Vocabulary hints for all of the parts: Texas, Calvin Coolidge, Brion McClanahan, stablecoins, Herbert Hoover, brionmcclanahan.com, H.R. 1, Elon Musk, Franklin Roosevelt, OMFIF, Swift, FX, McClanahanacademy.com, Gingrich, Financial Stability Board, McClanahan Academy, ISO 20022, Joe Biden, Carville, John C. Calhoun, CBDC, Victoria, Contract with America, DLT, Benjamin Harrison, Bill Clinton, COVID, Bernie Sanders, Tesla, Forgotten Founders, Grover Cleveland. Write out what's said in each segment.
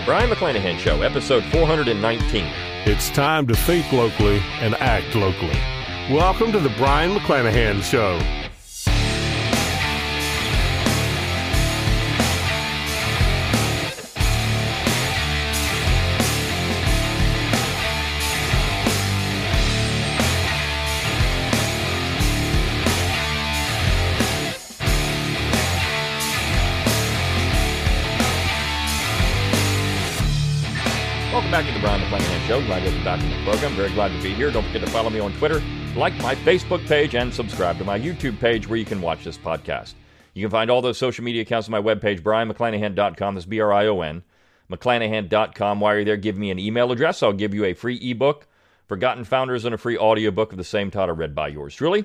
The Brion McClanahan Show, episode 419. It's time to think locally and act locally. Welcome to The Brion McClanahan Show. Back to the Brion McClanahan Show. Glad to be back in the program. Very glad to be here. Don't forget to follow me on Twitter, like my Facebook page, and subscribe to my YouTube page where you can watch this podcast. You can find all those social media accounts on my webpage, brionmcclanahan.com. That's B-R-I-O-N, McClanahan.com. While you're there, give me an email address. I'll give you a free ebook, Forgotten Founders, and a free audiobook of the same title read by yours truly.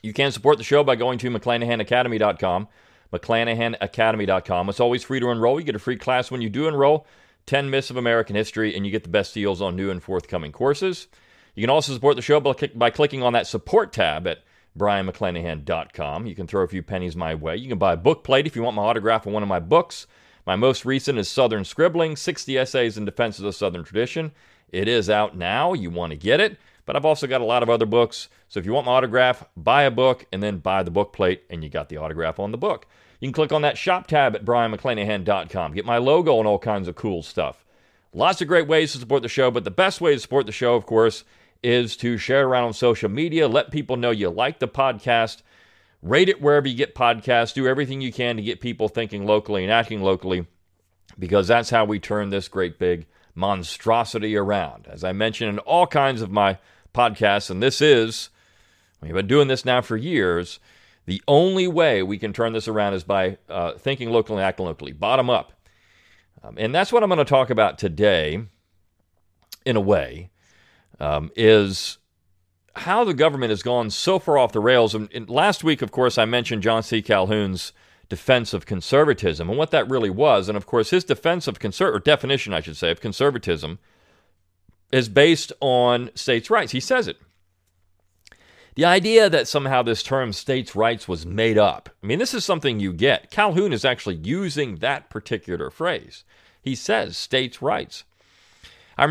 You can support the show by going to McClanahanacademy.com, McClanahanacademy.com. It's always free to enroll. You get a free class when you do enroll. 10 Myths of American History, and you get the best deals on new and forthcoming courses. You can also support the show by clicking on that support tab at brionmcclanahan.com. You can throw a few pennies my way. You can buy a book plate if you want my autograph on one of my books. My most recent is Southern Scribbling, 60 Essays in Defense of the Southern Tradition. It is out now. You want to get it, but I've also got a lot of other books. So if you want my autograph, buy a book, and then buy the book plate, and you got the autograph on the book. You can click on that shop tab at brionmcclanahan.com. Get my logo and all kinds of cool stuff. Lots of great ways to support the show, but the best way to support the show, of course, is to share it around on social media. Let people know you like the podcast. Rate it wherever you get podcasts. Do everything you can to get people thinking locally and acting locally, because that's how we turn this great big monstrosity around. As I mentioned in all kinds of my podcasts, and this is, we've been doing this now for years, the only way we can turn this around is by thinking locally and acting locally, bottom up. And that's what I'm going to talk about today, in a way, is how the government has gone so far off the rails. And last week, of course, I mentioned John C. Calhoun's defense of conservatism and what that really was. And, of course, his defense of definition of conservatism is based on states' rights. He says it. The idea that somehow this term states' rights was made up. I mean, this is something you get. Calhoun is actually using that particular phrase. He says states' rights. I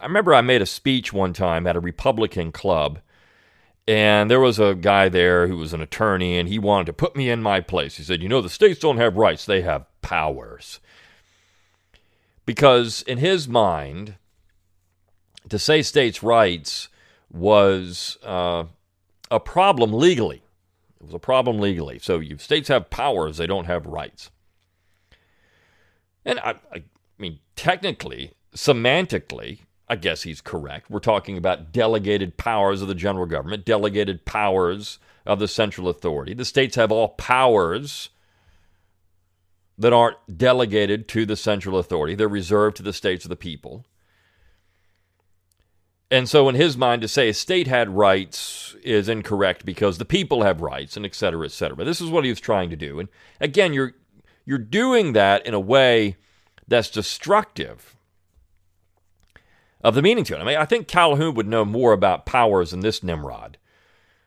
remember I made a speech one time at a Republican club, and there was a guy there who was an attorney, and he wanted to put me in my place. He said, you know, the states don't have rights, they have powers. Because in his mind, to say states' rights was a problem legally. It was a problem legally. So states have powers, they don't have rights. And I mean, technically, semantically, I guess he's correct. We're talking about delegated powers of the general government, delegated powers of the central authority. The states have all powers that aren't delegated to the central authority. They're reserved to the states of the people. And so in his mind, to say a state had rights is incorrect because the people have rights, and et cetera, et cetera. This is what he was trying to do. And again, you're doing that in a way that's destructive of the meaning to it. I mean, I think Calhoun would know more about powers than this Nimrod,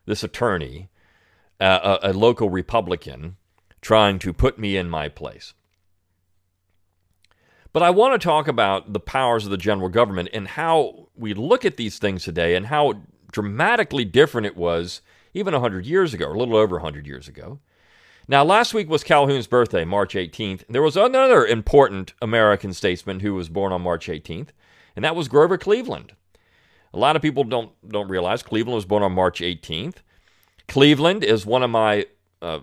this attorney, a local Republican, trying to put me in my place. But I want to talk about the powers of the general government and how we look at these things today and how dramatically different it was even 100 years ago, or a little over 100 years ago. Now, last week was Calhoun's birthday, March 18th. There was another important American statesman who was born on March 18th, and that was Grover Cleveland. A lot of people don't realize Cleveland was born on March 18th. Cleveland is one of my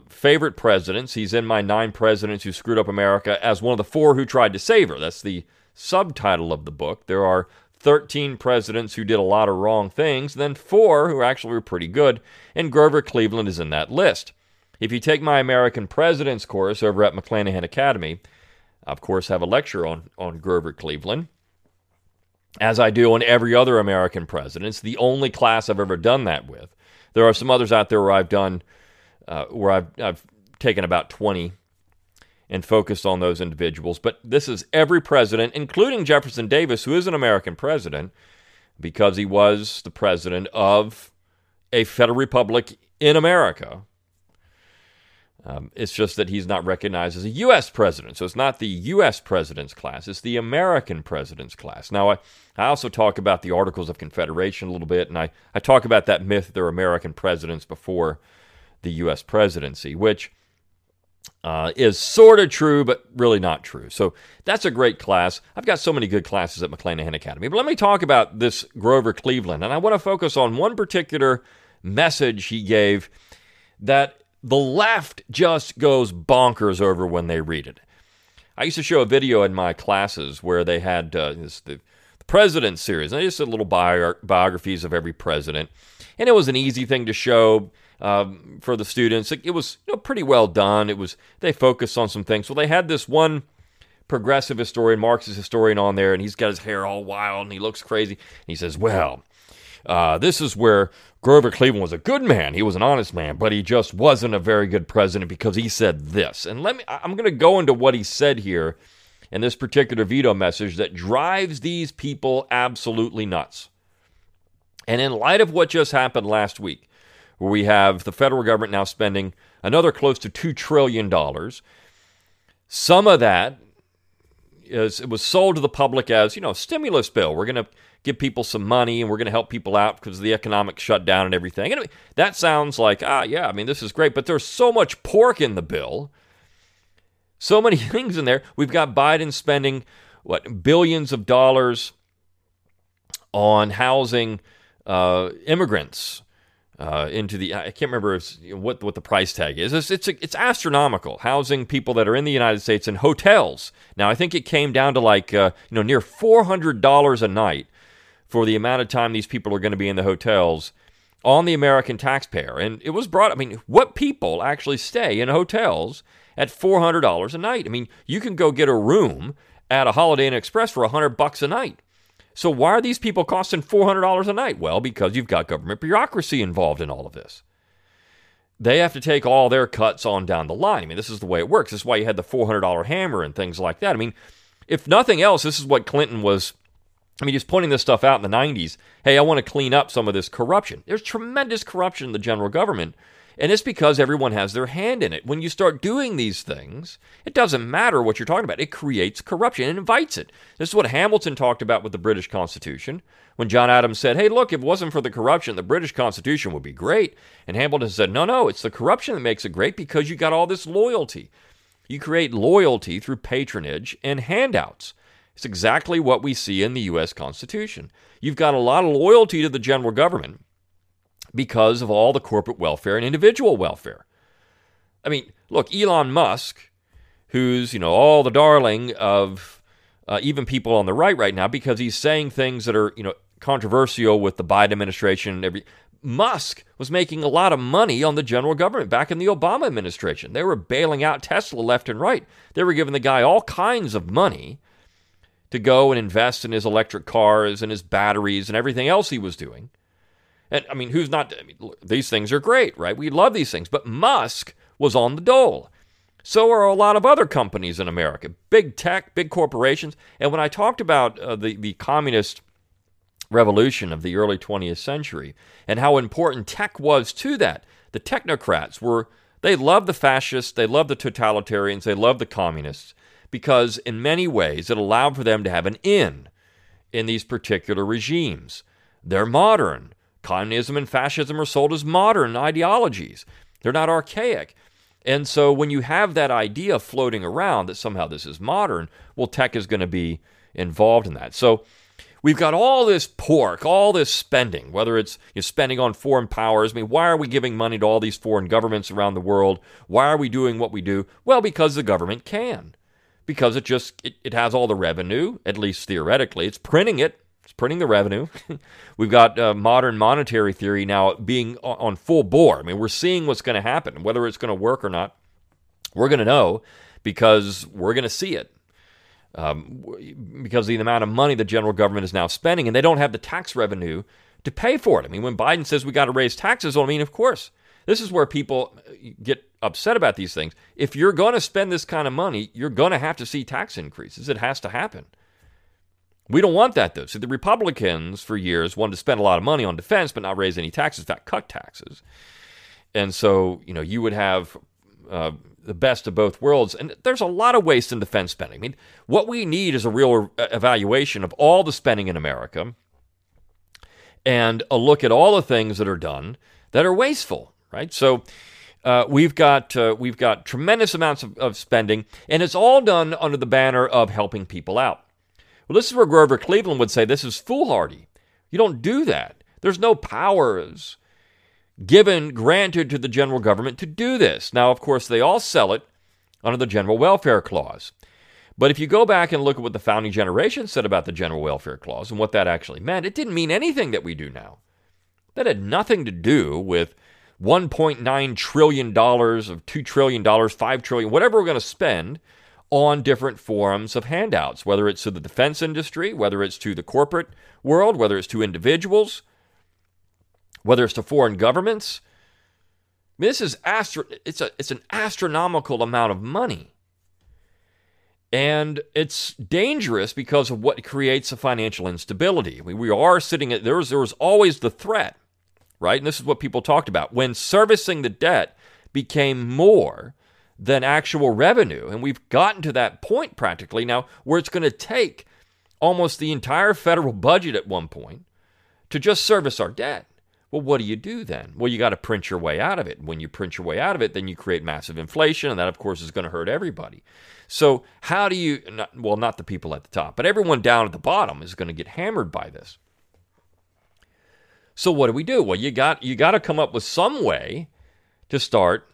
favorite presidents. He's in my 9 presidents who screwed up America as one of the 4 who tried to save her. That's the subtitle of the book. There are 13 presidents who did a lot of wrong things, then 4 who actually were pretty good, and Grover Cleveland is in that list. If you take my American Presidents course over at McClanahan Academy, I, of course, have a lecture on Grover Cleveland, as I do on every other American president. It's the only class I've ever done that with. There are some others out there where I've done I've taken about 20 and focused on those individuals. But this is every president, including Jefferson Davis, who is an American president, because he was the president of a federal republic in America. It's just that he's not recognized as a U.S. president. So it's not the U.S. president's class. It's the American president's class. Now, I also talk about the Articles of Confederation a little bit, and I talk about that myth that there are American presidents before the U.S. presidency, which is sort of true, but really not true. So that's a great class. I've got so many good classes at McClanahan Academy. But let me talk about this Grover Cleveland, and I want to focus on one particular message he gave that the left just goes bonkers over when they read it. I used to show a video in my classes where they had the President series. And they just did little biographies of every president. And it was an easy thing to show for the students. It was pretty well done. It was they focused on some things. So they had this one progressive historian, Marxist historian on there, and he's got his hair all wild, and he looks crazy. And he says, this is where Grover Cleveland was a good man. He was an honest man, but he just wasn't a very good president because he said this. And I'm going to go into what he said here in this particular veto message that drives these people absolutely nuts. And in light of what just happened last week, where we have the federal government now spending another close to $2 trillion, some of that it was sold to the public as, a stimulus bill. We're going to give people some money, and we're going to help people out because of the economic shutdown and everything. And that sounds like, this is great, but there's so much pork in the bill, so many things in there. We've got Biden spending, billions of dollars on housing immigrants into the, I can't remember what the price tag is. It's astronomical, housing people that are in the United States in hotels. Now, I think it came down to near $400 a night for the amount of time these people are going to be in the hotels on the American taxpayer. And it was brought, what people actually stay in hotels at $400 a night? You can go get a room at a Holiday Inn Express for $100 a night. So why are these people costing $400 a night? Well, because you've got government bureaucracy involved in all of this. They have to take all their cuts on down the line. This is the way it works. This is why you had the $400 hammer and things like that. If nothing else, this is what Clinton was, just pointing this stuff out in the 90s. Hey, I want to clean up some of this corruption. There's tremendous corruption in the general government, and it's because everyone has their hand in it. When you start doing these things, it doesn't matter what you're talking about. It creates corruption and invites it. This is what Hamilton talked about with the British Constitution when John Adams said, hey, look, if it wasn't for the corruption, the British Constitution would be great. And Hamilton said, no, it's the corruption that makes it great because you got all this loyalty. You create loyalty through patronage and handouts. It's exactly what we see in the U.S. Constitution. You've got a lot of loyalty to the general government because of all the corporate welfare and individual welfare. Look, Elon Musk, who's, all the darling of even people on the right now because he's saying things that are, controversial with the Biden administration and Musk was making a lot of money on the general government back in the Obama administration. They were bailing out Tesla left and right. They were giving the guy all kinds of money to go and invest in his electric cars and his batteries and everything else he was doing. And who's not? These things are great, right? We love these things. But Musk was on the dole. So are a lot of other companies in America, big tech, big corporations. And when I talked about the communist revolution of the early 20th century and how important tech was to that, the technocrats they loved the fascists, they loved the totalitarians, they loved the communists, because in many ways it allowed for them to have an in these particular regimes. They're modern. Communism and fascism are sold as modern ideologies. They're not archaic. And so when you have that idea floating around that somehow this is modern, well, tech is going to be involved in that. So we've got all this pork, all this spending, whether it's spending on foreign powers. Why are we giving money to all these foreign governments around the world? Why are we doing what we do? Well, because the government can. Because it has all the revenue, at least theoretically. It's printing it. It's printing the revenue. We've got modern monetary theory now being on full bore. We're seeing what's going to happen. Whether it's going to work or not, we're going to know because we're going to see it. Because of the amount of money the general government is now spending, and they don't have the tax revenue to pay for it. When Biden says we got to raise taxes, of course. This is where people get upset about these things. If you're going to spend this kind of money, you're going to have to see tax increases. It has to happen. We don't want that, though. See, the Republicans, for years, wanted to spend a lot of money on defense but not raise any taxes, in fact, cut taxes. And so, you would have the best of both worlds. And there's a lot of waste in defense spending. I mean, what we need is a real evaluation of all the spending in America and a look at all the things that are done that are wasteful, right? So we've got tremendous amounts of spending, and it's all done under the banner of helping people out. Well, this is where Grover Cleveland would say this is foolhardy. You don't do that. There's no powers granted to the general government to do this. Now, of course, they all sell it under the General Welfare Clause. But if you go back and look at what the founding generation said about the General Welfare Clause and what that actually meant, it didn't mean anything that we do now. That had nothing to do with $1.9 trillion, of $2 trillion, $5 trillion, whatever we're going to spend on different forms of handouts, whether it's to the defense industry, whether it's to the corporate world, whether it's to individuals, whether it's to foreign governments. I mean, this is it's an astronomical amount of money. And it's dangerous because of what creates a financial instability. We are sitting at, there was always the threat, right? And this is what people talked about. When servicing the debt became more than actual revenue, and we've gotten to that point practically now where it's going to take almost the entire federal budget at one point to just service our debt. Well, what do you do then? Well, you got to print your way out of it. When you print your way out of it, then you create massive inflation, and that, of course, is going to hurt everybody. So how do you, not the people at the top, but everyone down at the bottom is going to get hammered by this. So what do we do? Well, you got to come up with some way to start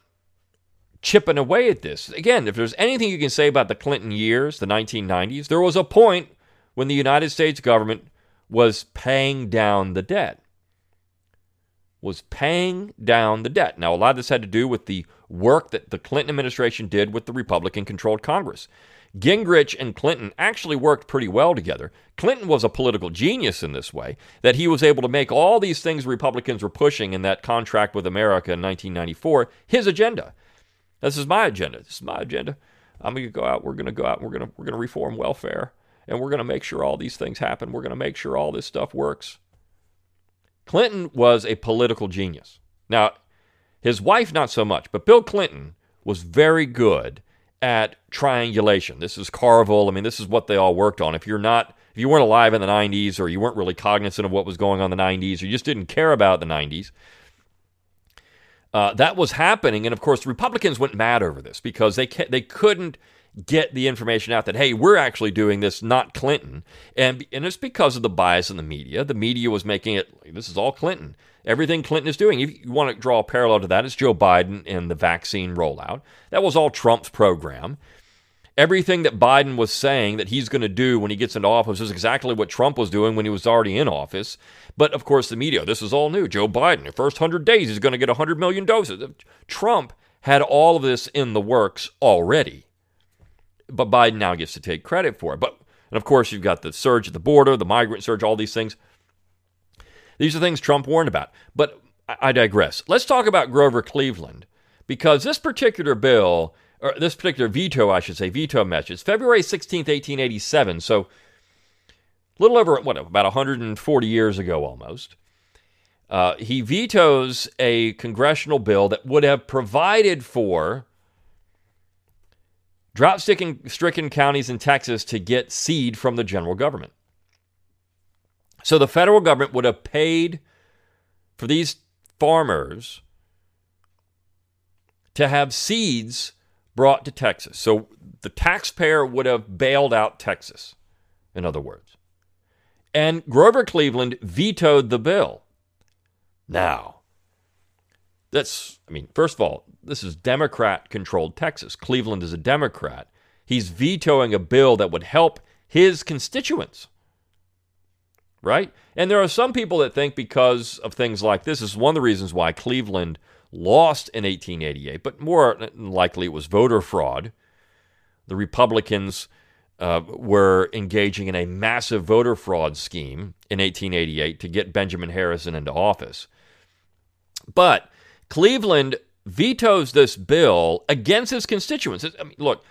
chipping away at this. Again, if there's anything you can say about the Clinton years, the 1990s, there was a point when the United States government was paying down the debt. Now, a lot of this had to do with the work that the Clinton administration did with the Republican-controlled Congress. Gingrich and Clinton actually worked pretty well together. Clinton was a political genius in this way, that he was able to make all these things Republicans were pushing in that Contract with America in 1994, his agenda. This is my agenda. I'm going to go out. We're going to go out. We're going to reform welfare, and we're going to make sure all these things happen. We're going to make sure all this stuff works. Clinton was a political genius. Now, his wife, not so much, but Bill Clinton was very good at triangulation. This is Carville. I mean, this is what they all worked on. If you weren't alive in the 90s, or you weren't really cognizant of what was going on in the 90s, or you just didn't care about the 90s, that was happening. And, of course, Republicans went mad over this because they couldn't get the information out that, hey, we're actually doing this, not Clinton. And it's because of the bias in the media. The media was making it, this is all Clinton. Everything Clinton is doing. If you want to draw a parallel to that, it's Joe Biden and the vaccine rollout. That was all Trump's program. Everything that Biden was saying that he's going to do when he gets into office is exactly what Trump was doing when he was already in office. But, of course, the media, this is all new. Joe Biden, the first 100 days, is going to get 100 million doses. Trump had all of this in the works already. But Biden now gets to take credit for it. And of course, you've got the surge at the border, the migrant surge, all these things. These are things Trump warned about. But I digress. Let's talk about Grover Cleveland, because this particular bill, or this particular veto measure, is February 16th, 1887. So a little over, about 140 years ago almost. He vetoes a congressional bill that would have provided for drought-stricken counties in Texas to get seed from the general government. So the federal government would have paid for these farmers to have seeds brought to Texas. So the taxpayer would have bailed out Texas, in other words. And Grover Cleveland vetoed the bill. Now, first of all, this is Democrat-controlled Texas. Cleveland is a Democrat. He's vetoing a bill that would help his constituents, right? And there are some people that think because of things like this is one of the reasons why Cleveland lost in 1888, but more than likely it was voter fraud. The Republicans were engaging in a massive voter fraud scheme in 1888 to get Benjamin Harrison into office. But Cleveland vetoes this bill against his constituents. I mean, look,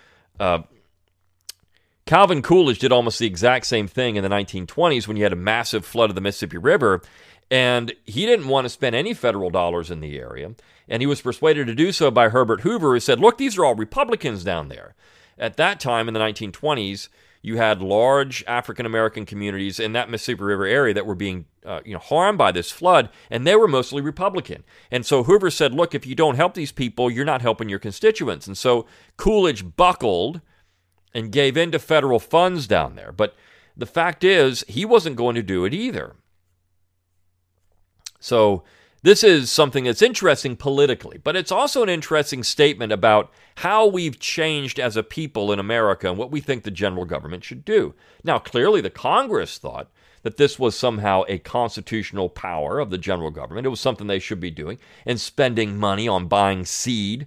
Calvin Coolidge did almost the exact same thing in the 1920s when you had a massive flood of the Mississippi River, and he didn't want to spend any federal dollars in the area, and he was persuaded to do so by Herbert Hoover, who said, look, these are all Republicans down there. At that time, in the 1920s, you had large African-American communities in that Mississippi River area that were being harmed by this flood, and they were mostly Republican. And so Hoover said, look, if you don't help these people, you're not helping your constituents. And so Coolidge buckled and gave in to federal funds down there. But the fact is, he wasn't going to do it either. So this is something that's interesting politically, but it's also an interesting statement about how we've changed as a people in America and what we think the general government should do. Now, clearly the Congress thought that this was somehow a constitutional power of the general government. It was something they should be doing and spending money on buying seed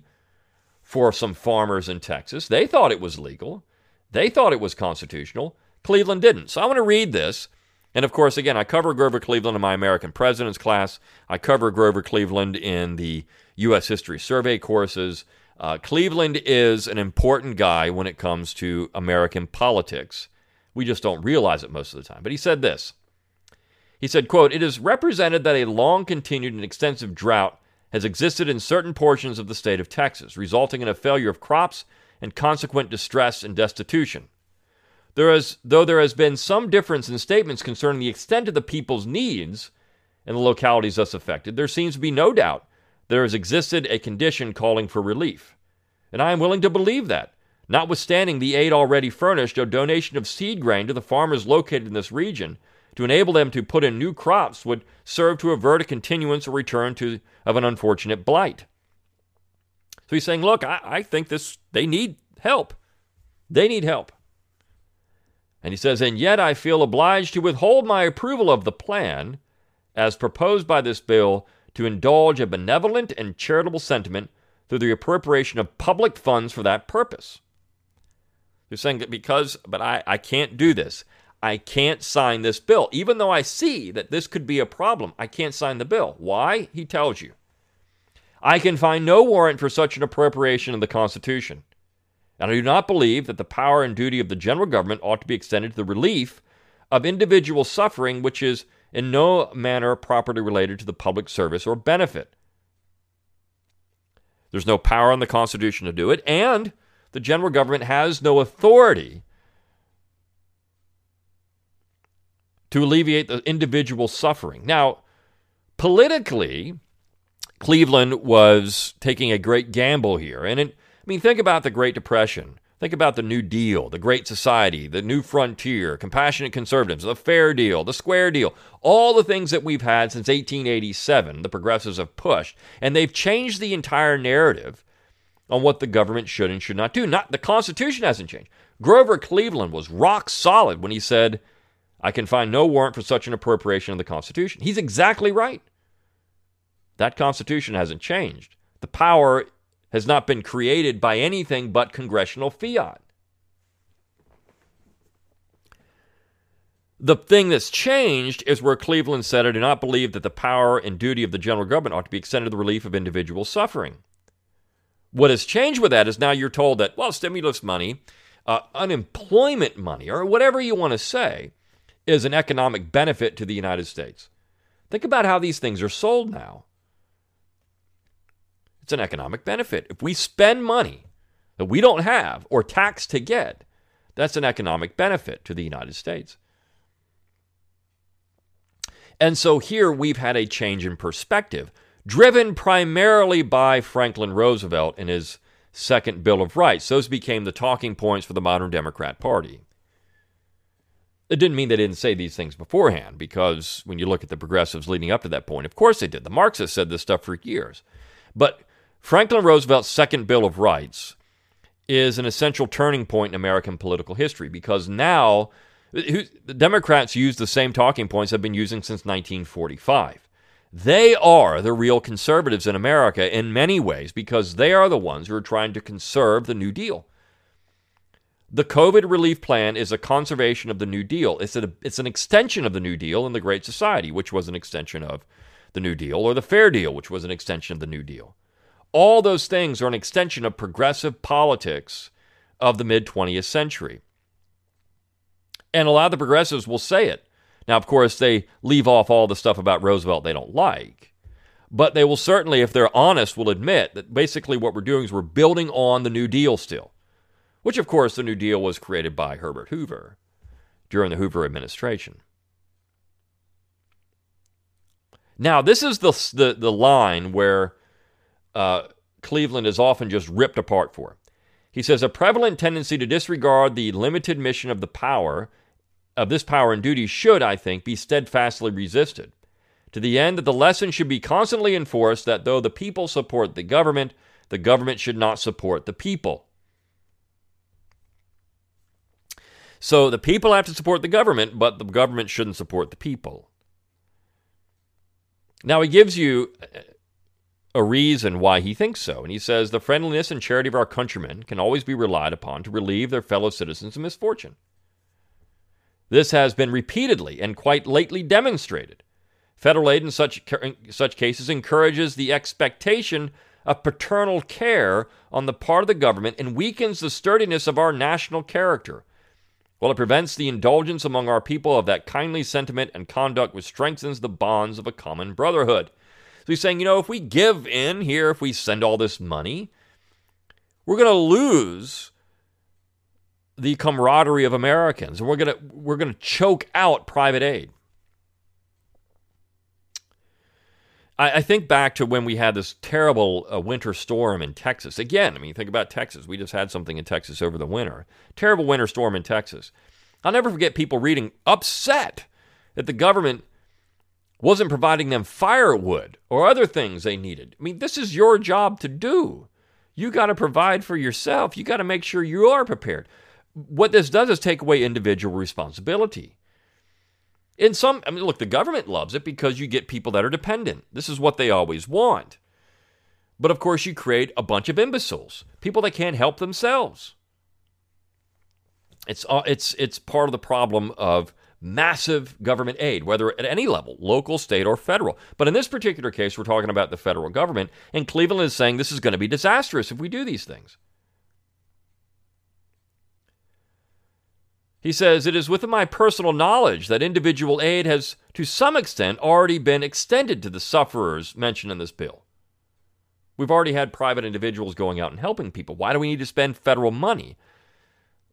for some farmers in Texas. They thought it was legal. They thought it was constitutional. Cleveland didn't. So I want to read this. And of course, again, I cover Grover Cleveland in my American Presidents class. I cover Grover Cleveland in the U.S. History Survey courses. Cleveland is an important guy when it comes to American politics. We just don't realize it most of the time. But he said this. He said, quote, "It is represented that a long-continued and extensive drought has existed in certain portions of the state of Texas, resulting in a failure of crops and consequent distress and destitution. Though there has been some difference in statements concerning the extent of the people's needs in the localities thus affected, there seems to be no doubt there has existed a condition calling for relief. And I am willing to believe that, notwithstanding the aid already furnished, a donation of seed grain to the farmers located in this region to enable them to put in new crops would serve to avert a continuance or return of an unfortunate blight." So he's saying, look, I think they need help. They need help. And he says, "And yet I feel obliged to withhold my approval of the plan, as proposed by this bill, to indulge a benevolent and charitable sentiment through the appropriation of public funds for that purpose." They're saying that I can't do this. I can't sign this bill. Even though I see that this could be a problem, I can't sign the bill. Why? He tells you. "I can find no warrant for such an appropriation in the Constitution. And I do not believe that the power and duty of the general government ought to be extended to the relief of individual suffering, which is in no manner properly related to the public service or benefit." There's no power in the Constitution to do it, and the general government has no authority to alleviate the individual suffering. Now, politically, Cleveland was taking a great gamble here, and think about the Great Depression. Think about the New Deal, the Great Society, the New Frontier, compassionate conservatives, the Fair Deal, the Square Deal, all the things that we've had since 1887, the progressives have pushed, and they've changed the entire narrative on what the government should and should not do. The Constitution hasn't changed. Grover Cleveland was rock solid when he said, "I can find no warrant for such an appropriation of the Constitution." He's exactly right. That Constitution hasn't changed. The power has not been created by anything but congressional fiat. The thing that's changed is where Cleveland said, "I do not believe that the power and duty of the general government ought to be extended to the relief of individual suffering." What has changed with that is now you're told that, well, stimulus money, unemployment money, or whatever you want to say, is an economic benefit to the United States. Think about how these things are sold now. It's an economic benefit. If we spend money that we don't have or tax to get, that's an economic benefit to the United States. And so here we've had a change in perspective, driven primarily by Franklin Roosevelt and his second Bill of Rights. Those became the talking points for the modern Democrat Party. It didn't mean they didn't say these things beforehand, because when you look at the progressives leading up to that point, of course they did. The Marxists said this stuff for years. But Franklin Roosevelt's second Bill of Rights is an essential turning point in American political history, because now the Democrats use the same talking points they've been using since 1945. They are the real conservatives in America in many ways, because they are the ones who are trying to conserve the New Deal. The COVID relief plan is a conservation of the New Deal. It's an extension of the New Deal and the Great Society, which was an extension of the New Deal, or the Fair Deal, which was an extension of the New Deal. All those things are an extension of progressive politics of the mid-20th century. And a lot of the progressives will say it. Now, of course, they leave off all the stuff about Roosevelt they don't like. But they will certainly, if they're honest, will admit that basically what we're doing is we're building on the New Deal still. Which, of course, the New Deal was created by Herbert Hoover during the Hoover administration. Now, this is the line where Cleveland is often just ripped apart for. He says, a prevalent tendency to disregard the limited mission of the power of this power and duty should, I think, be steadfastly resisted, to the end that the lesson should be constantly enforced that though the people support the government should not support the people. So the people have to support the government, but the government shouldn't support the people. Now, he gives you a reason why he thinks so, and he says, the friendliness and charity of our countrymen can always be relied upon to relieve their fellow citizens of misfortune. This has been repeatedly and quite lately demonstrated. Federal aid in such cases encourages the expectation of paternal care on the part of the government and weakens the sturdiness of our national character, while it prevents the indulgence among our people of that kindly sentiment and conduct which strengthens the bonds of a common brotherhood. So he's saying, you know, if we give in here, if we send all this money, we're going to lose the camaraderie of Americans, and we're going to choke out private aid. I think back to when we had this terrible winter storm in Texas. Again, I mean, think about Texas. We just had something in Texas over the winter. Terrible winter storm in Texas. I'll never forget people reading upset that the government wasn't providing them firewood or other things they needed. I mean, this is your job to do. You got to provide for yourself. You got to make sure you are prepared. What this does is take away individual responsibility. In some, I mean, look, the government loves it because you get people that are dependent. This is what they always want. But of course, you create a bunch of imbeciles, people that can't help themselves. It's part of the problem of massive government aid, whether at any level, local, state, or federal. But in this particular case, we're talking about the federal government, and Cleveland is saying this is going to be disastrous if we do these things. He says, it is within my personal knowledge that individual aid has, to some extent, already been extended to the sufferers mentioned in this bill. We've already had private individuals going out and helping people. Why do we need to spend federal money?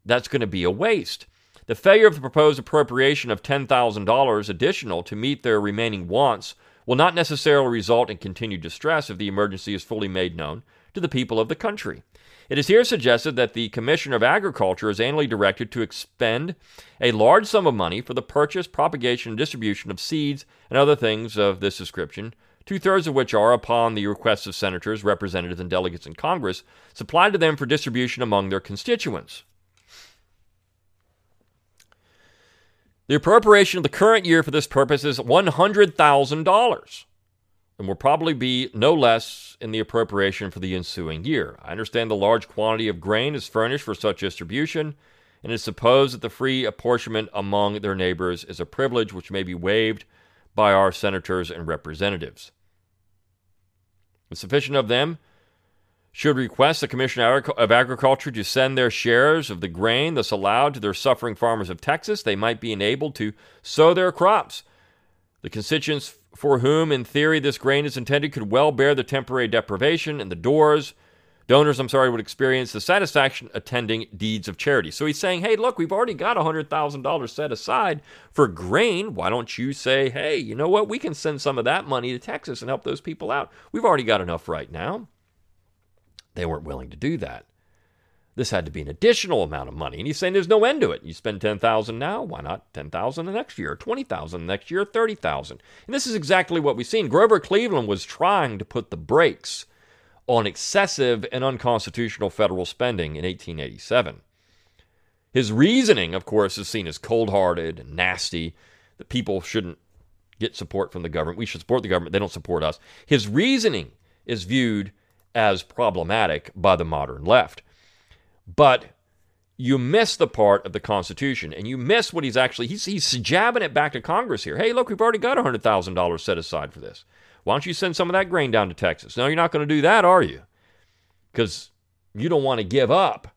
That's going to be a waste. The failure of the proposed appropriation of $10,000 additional to meet their remaining wants will not necessarily result in continued distress if the emergency is fully made known to the people of the country. It is here suggested that the Commissioner of Agriculture is annually directed to expend a large sum of money for the purchase, propagation, and distribution of seeds and other things of this description, 2/3 of which are, upon the request of senators, representatives, and delegates in Congress, supplied to them for distribution among their constituents. The appropriation of the current year for this purpose is $100,000. And will probably be no less in the appropriation for the ensuing year. I understand the large quantity of grain is furnished for such distribution, and it is supposed that the free apportionment among their neighbors is a privilege which may be waived by our senators and representatives. The sufficient of them should request the Commissioner of Agriculture to send their shares of the grain thus allowed to their suffering farmers of Texas. They might be enabled to sow their crops. The constituents for whom, in theory, this grain is intended could well bear the temporary deprivation, and the donors would experience the satisfaction attending deeds of charity. So he's saying, hey, look, we've already got $100,000 set aside for grain. Why don't you say, hey, you know what? We can send some of that money to Texas and help those people out. We've already got enough right now. They weren't willing to do that. This had to be an additional amount of money. And he's saying there's no end to it. You spend $10,000 now, why not $10,000 the next year, $20,000 the next year, $30,000? And this is exactly what we've seen. Grover Cleveland was trying to put the brakes on excessive and unconstitutional federal spending in 1887. His reasoning, of course, is seen as cold-hearted and nasty, that people shouldn't get support from the government. We should support the government. They don't support us. His reasoning is viewed as problematic by the modern left. But you miss the part of the Constitution, and you miss what he's jabbing it back to Congress here. Hey, look, we've already got $100,000 set aside for this. Why don't you send some of that grain down to Texas? No, you're not going to do that, are you? Because you don't want to give up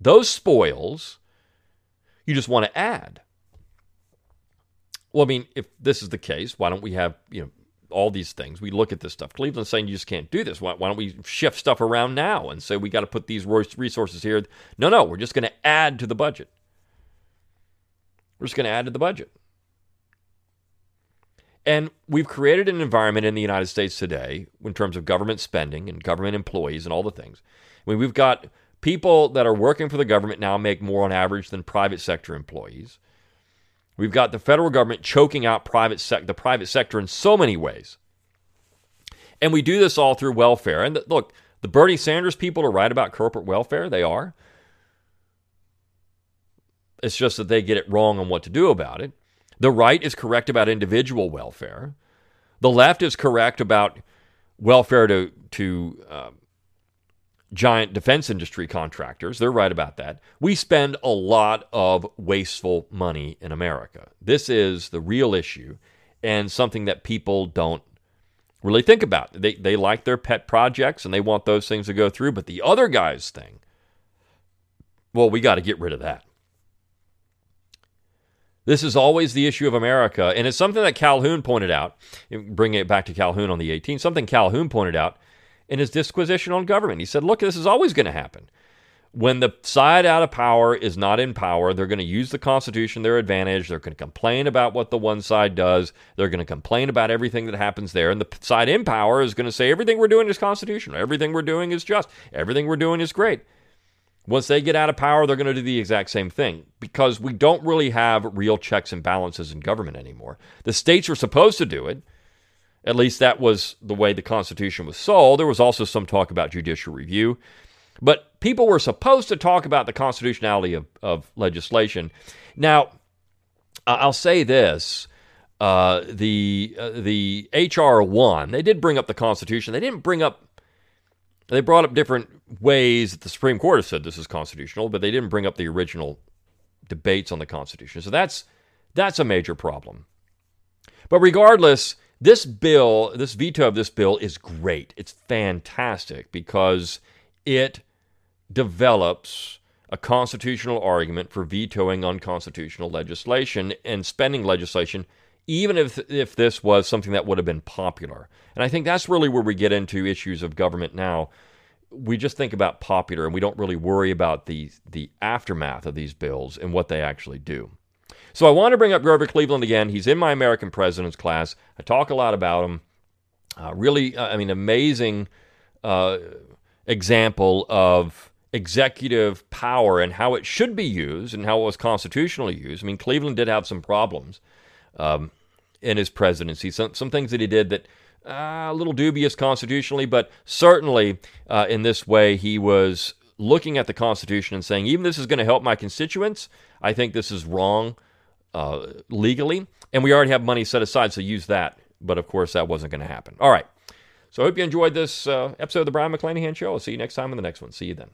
those spoils. You just want to add. Well, I mean, if this is the case, why don't we have, all these things? We look at this stuff. Cleveland's saying you just can't do this. Why don't we shift stuff around now and say we got to put these resources here? No, we're just going to add to the budget. We're just going to add to the budget. And we've created an environment in the United States today in terms of government spending and government employees and all the things. I mean, we've got people that are working for the government now make more on average than private sector employees. We've got the federal government choking out the private sector in so many ways. And we do this all through welfare. And look, the Bernie Sanders people are right about corporate welfare. They are. It's just that they get it wrong on what to do about it. The right is correct about individual welfare. The left is correct about welfare to giant defense industry contractors. They're right about that. We spend a lot of wasteful money in America. This is the real issue and something that people don't really think about. They like their pet projects and they want those things to go through, but the other guy's thing, well, we got to get rid of that. This is always the issue of America, and it's something that Calhoun pointed out, bringing it back to Calhoun on the 18th, something Calhoun pointed out in his disquisition on government. He said, look, this is always going to happen. When the side out of power is not in power, they're going to use the Constitution to their advantage. They're going to complain about what the one side does. They're going to complain about everything that happens there. And the side in power is going to say, everything we're doing is constitutional. Everything we're doing is just. Everything we're doing is great. Once they get out of power, they're going to do the exact same thing because we don't really have real checks and balances in government anymore. The states are supposed to do it. At least that was the way the Constitution was sold. There was also some talk about judicial review. But people were supposed to talk about the constitutionality of legislation. Now, I'll say this. The H.R. 1, they did bring up the Constitution. They didn't bring up... They brought up different ways that the Supreme Court has said this is constitutional, but they didn't bring up the original debates on the Constitution. So that's a major problem. But regardless... This bill, this veto of this bill is great. It's fantastic because it develops a constitutional argument for vetoing unconstitutional legislation and spending legislation, even if this was something that would have been popular. And I think that's really where we get into issues of government now. We just think about popular and we don't really worry about the aftermath of these bills and what they actually do. So I want to bring up Grover Cleveland again. He's in my American Presidents class. I talk a lot about him. Amazing example of executive power and how it should be used and how it was constitutionally used. I mean, Cleveland did have some problems in his presidency. Some things that he did that a little dubious constitutionally, but certainly in this way he was looking at the Constitution and saying, even this is going to help my constituents, I think this is wrong legally, and we already have money set aside, so use that. But, of course, that wasn't going to happen. All right, so I hope you enjoyed this episode of the Brion McClanahan Show. I'll see you next time on the next one. See you then.